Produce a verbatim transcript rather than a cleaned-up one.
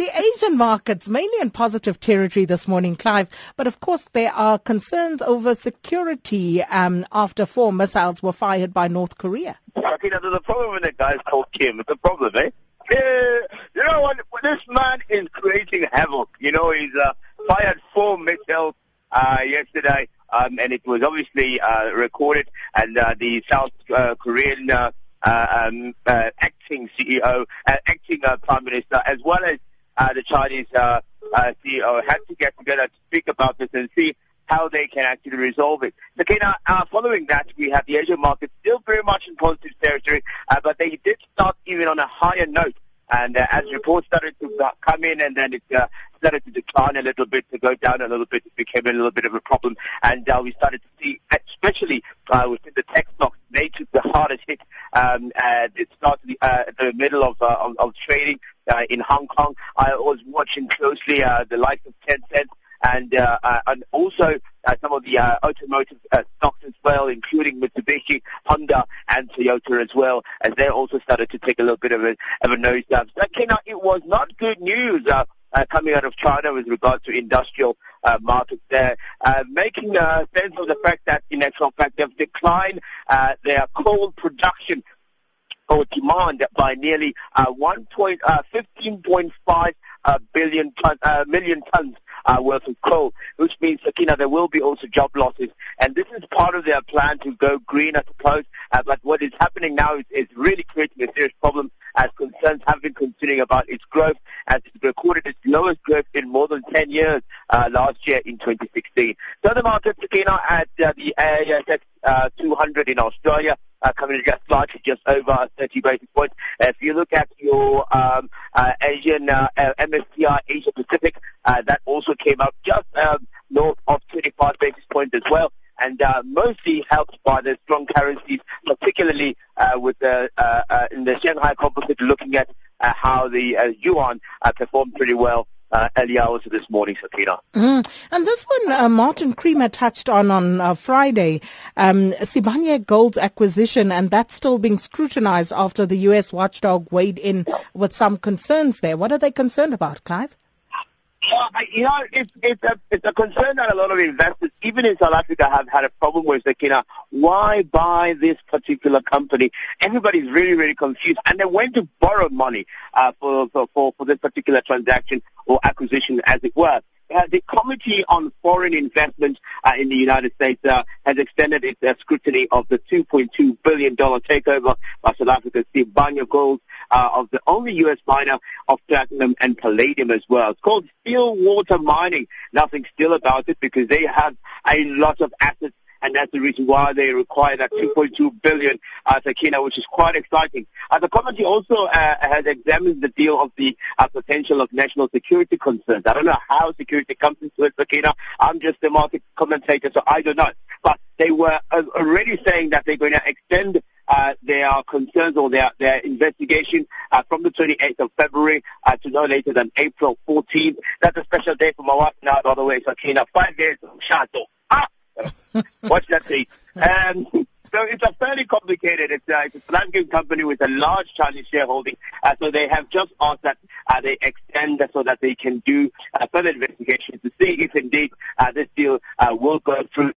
the Asian markets mainly in positive territory this morning, Clive, but of course there are concerns over security um, after four missiles were fired by North Korea. Sakina, there's a problem with that guy's called Kim. It's a problem, eh? Uh, you know what? This man is creating havoc. You know, he's uh, fired four missiles uh, yesterday, um, and it was obviously uh, recorded, and uh, the South uh, Korean uh, uh, um, uh, acting C E O, uh, acting uh, Prime Minister, as well as uh, the Chinese uh, uh, C E O had to get together to speak about this and see how they can actually resolve it. So, okay, now, uh, following that, we have the Asian market still very much in positive territory, uh, but they did start even on a higher note. And uh, as reports started to come in, and then it uh, started to decline a little bit, to go down a little bit, it became a little bit of a problem. And uh, we started to see, especially uh, within the tech stocks, they took the hardest hit. Um, and it started uh, at the middle of, uh, of, of trading uh, in Hong Kong. I was watching closely uh, the likes of Tencent, And, uh, uh, and also uh, some of the uh, automotive uh, stocks as well, including Mitsubishi, Honda, and Toyota as well, as they also started to take a little bit of a, of a nosedive. So, you know, it was not good news uh, uh, coming out of China with regards to industrial uh, markets there, uh, making uh, sense of the fact that, in actual fact, they've declined uh, their coal production or demand by nearly uh, fifteen point five uh, billion ton, uh, million tons uh, worth of coal, which means, Sakina, you know, there will be also job losses. And this is part of their plan to go green, I suppose. Uh, but what is happening now is, is really creating a serious problem, as concerns have been continuing about its growth, as it recorded its lowest growth in more than ten years uh, last year in twenty sixteen. So the market, Sakina, at uh, the A S X uh, two hundred in Australia, Uh, coming in just slightly, just over thirty basis points. Uh, if you look at your um, uh, Asian uh, uh, M S C I Asia Pacific, uh, that also came up just um, north of twenty-five basis points as well, and uh, mostly helped by the strong currencies, particularly uh, with the uh, uh, in the Shanghai Composite, looking at uh, how the uh, yuan uh, performed pretty well Uh, early hours of this morning, Sakina. Mm. And this one, uh, Martin Creamer touched on on uh, Friday, um, Sibanye Gold's acquisition, and that's still being scrutinized after the U S watchdog weighed in with some concerns there. What are they concerned about, Clive? Well, you know, it's, it's, a, it's a concern that a lot of investors, even in South Africa, have had a problem with, like, you know, why buy this particular company? Everybody's really, really confused. And they went to borrow money uh, for, for, for, for this particular transaction or acquisition, as it were. Uh, the Committee on Foreign Investment uh, in the United States uh, has extended its uh, scrutiny of the two point two billion dollars takeover by South Africa's Sibanye Gold uh, of the only U S miner of platinum and palladium as well. It's called Steel Water Mining. Nothing still about it, because they have a lot of assets, and that's the reason why they require that two point two billion dollars, uh, Sakina, which is quite exciting. Uh, the committee also uh, has examined the deal of the uh, potential of national security concerns. I don't know how security comes into it, Sakina. I'm just a market commentator, so I don't know. But they were already saying that they're going to extend Uh, their concerns or their, their investigation uh, from the twenty-eighth of February uh, to no later than April fourteenth. That's a special day for my wife now, by the way, Sakina. Five days of Shato. Ah! Watch that thing. Um, so it's a fairly complicated, it's, uh, it's a South African company with a large Chinese shareholding, uh, so they have just asked that uh, they extend so that they can do uh, further investigation to see if indeed uh, this deal uh, will go through.